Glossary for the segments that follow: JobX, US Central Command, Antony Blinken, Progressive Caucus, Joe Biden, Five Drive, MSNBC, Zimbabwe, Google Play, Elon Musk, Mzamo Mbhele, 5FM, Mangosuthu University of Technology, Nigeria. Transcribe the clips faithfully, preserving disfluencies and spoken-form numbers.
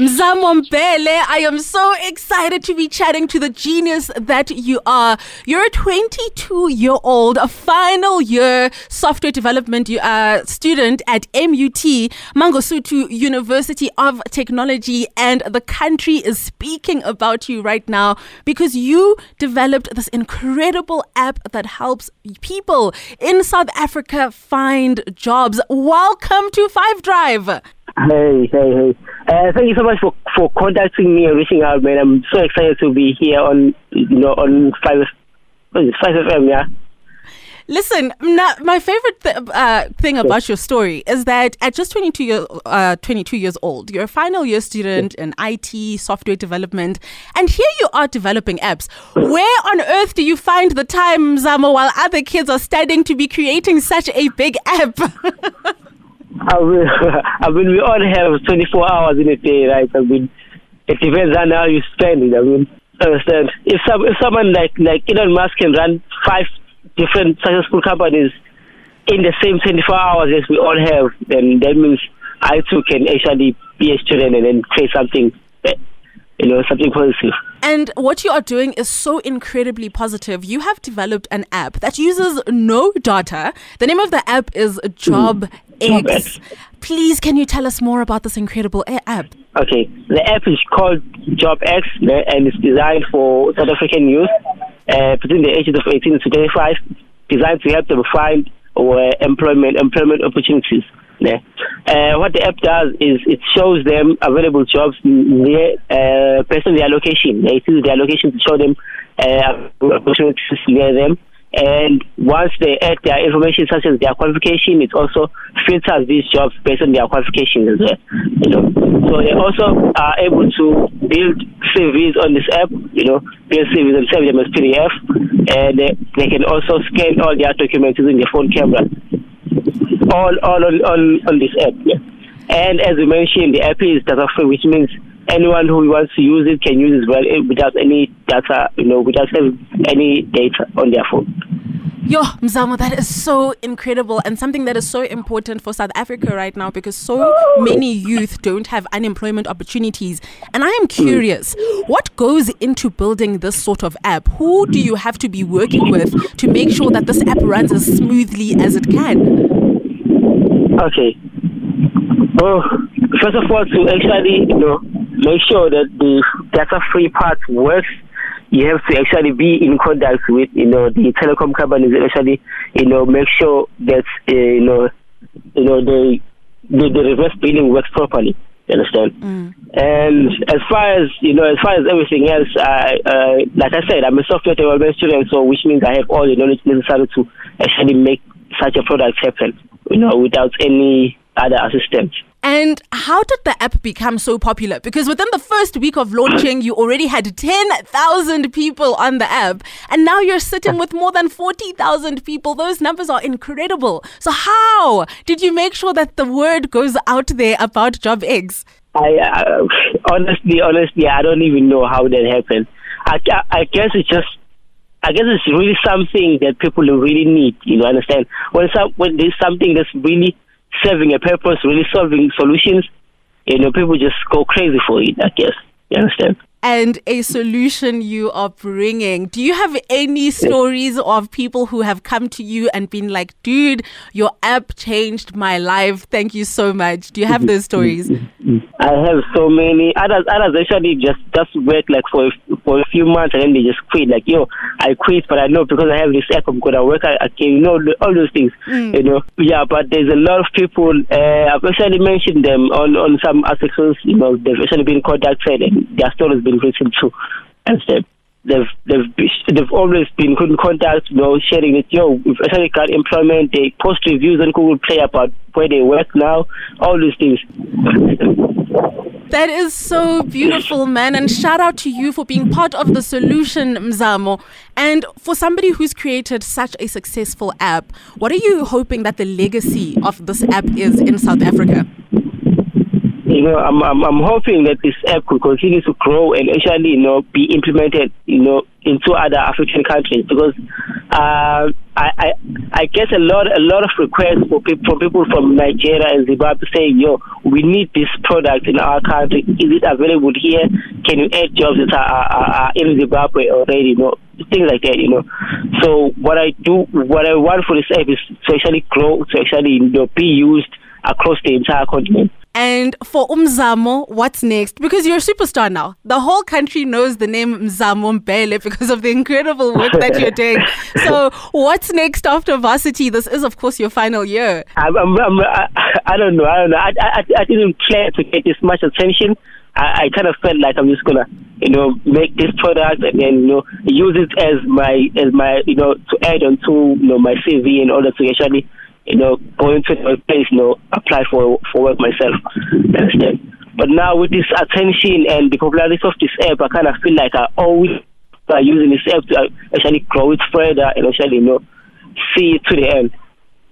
Mzamo Mbhele, I am so excited to be chatting to the genius that you are. You're a twenty-two-year-old, a final year software development uh, student at M U T, Mangosuthu University of Technology, and the country is speaking about you right now because you developed this incredible app that helps people in South Africa find jobs. Welcome to Five Drive. Hey, hey, hey. Uh, thank you so much for, for contacting me and reaching out, man. I'm so excited to be here on, you know, on five F M, yeah. Listen, my favorite th- uh, thing yes. about your story is that at just twenty-two, year, uh, twenty-two years old, you're a final year student yes. in I T, software development, and here you are developing apps. Where on earth do you find the time, Mzamo, while other kids are studying to be creating such a big app? I mean, I mean, we all have twenty-four hours in a day, right? I mean, it depends on how you spend it. I mean, understand? If some, if someone like like Elon Musk can run five different successful companies in the same twenty-four hours as we all have, then that means I too can actually be a student and then create something, you know, something positive. And what you are doing is so incredibly positive. You have developed an app that uses no data. The name of the app is JobX. Mm. Please, can you tell us more about this incredible app? Okay. The app is called JobX and it's designed for South African youth uh, between the ages of eighteen to twenty-five, designed to help them find uh, employment employment opportunities. Uh, what the app does is it shows them available jobs near, uh, based on their location. It uses their location to show them uh, opportunities near them. And once they add their information, such as their qualification, it also filters these jobs based on their qualification as well. You know, so they also are able to build C Vs on this app. You know, build C Vs and save them as P D F, and they, they can also scan all their documents using their phone camera. All, all on, on, on this app, yeah. And as we mentioned, the app is data free, which means anyone who wants to use it can use it well without any data, you know, without any data on their phone. Yo, Mzamo, that is so incredible and something that is so important for South Africa right now because so many youth don't have unemployment opportunities. And I am curious, what goes into building this sort of app? Who do you have to be working with to make sure that this app runs as smoothly as it can? Okay. Well, first of all, to actually, you know, make sure that the data-free part works, you have to actually be in contact with, you know, the telecom companies and actually, you know, make sure that, uh, you know, you know, the, the, the reverse billing works properly. You understand? Mm. And as far as, you know, as far as everything else, I, uh, like I said, I'm a software development student, so which means I have all the knowledge necessary to actually make such a product happen, you know, without any other assistance. And how did the app become so popular? Because within the first week of launching, you already had ten thousand people on the app. And now you're sitting with more than forty thousand people. Those numbers are incredible. So how did you make sure that the word goes out there about JobX? I uh, honestly, honestly, I don't even know how that happened. I, I guess it's just, I guess it's really something that people really need, you know, understand? When, some, when there's something that's really serving a purpose, really solving solutions, you know, people just go crazy for it, I guess. You understand? And a solution you are bringing. Do you have any stories of people who have come to you and been like, dude, your app changed my life. Thank you so much. Do you have those stories? I have so many. Others others actually just, just work like for, for a few months and then they just quit. Like, yo, I quit, but I know because I have this app, I'm going to work. I, I can, you know, all those things, mm. you know. Yeah, but there's a lot of people, uh, I've actually mentioned them on, on some articles, you know, they've actually been contacted and their stories been written to, and they've they've they've always been in contact, you know, sharing it. Yo, we've actually got employment. They post reviews on Google Play about where they work now. All these things. That is so beautiful, man. And shout out to you for being part of the solution, Mzamo. And for somebody who's created such a successful app, what are you hoping that the legacy of this app is in South Africa? you know, I'm, I'm I'm hoping that this app could continue to grow and actually, you know, be implemented, you know, into other African countries, because uh, I, I I get a lot a lot of requests for people from people from Nigeria and Zimbabwe saying, "Yo, we need this product in our country. Is it available here? Can you add jobs that are, are, are in Zimbabwe already?" You know, things like that. You know, so what I do, what I want for this app is to actually grow, to actually, you know, be used across the entire continent. And for Mzamo, what's next? Because you're a superstar now. The whole country knows the name Mzamo Mbhele because of the incredible work that you're doing. So what's next after varsity? This is, of course, your final year. I'm, I'm, I'm, I, I don't know. I don't know. I, I, I didn't plan to get this much attention. I, I kind of felt like I'm just gonna, you know, make this product and then, you know, use it as my, as my, you know, to add on to, you know, my C V in order to actually, you know, going to a place, you know, apply for for work myself. That's it. But now with this attention and the popularity of this app, I kind of feel like I always by using this app to actually grow it further and actually, you know, see it to the end.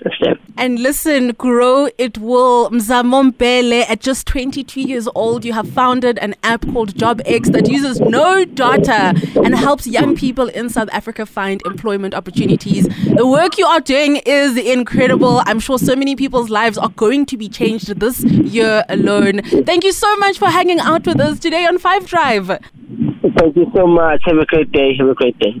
That's it. And listen, grow it will. Mzamo Mbhele, at just twenty-two years old, you have founded an app called JobX that uses no data and helps young people in South Africa find employment opportunities. The work you are doing is incredible. I'm sure so many people's lives are going to be changed this year alone. Thank you so much for hanging out with us today on Five Drive. Thank you so much. Have a great day. Have a great day.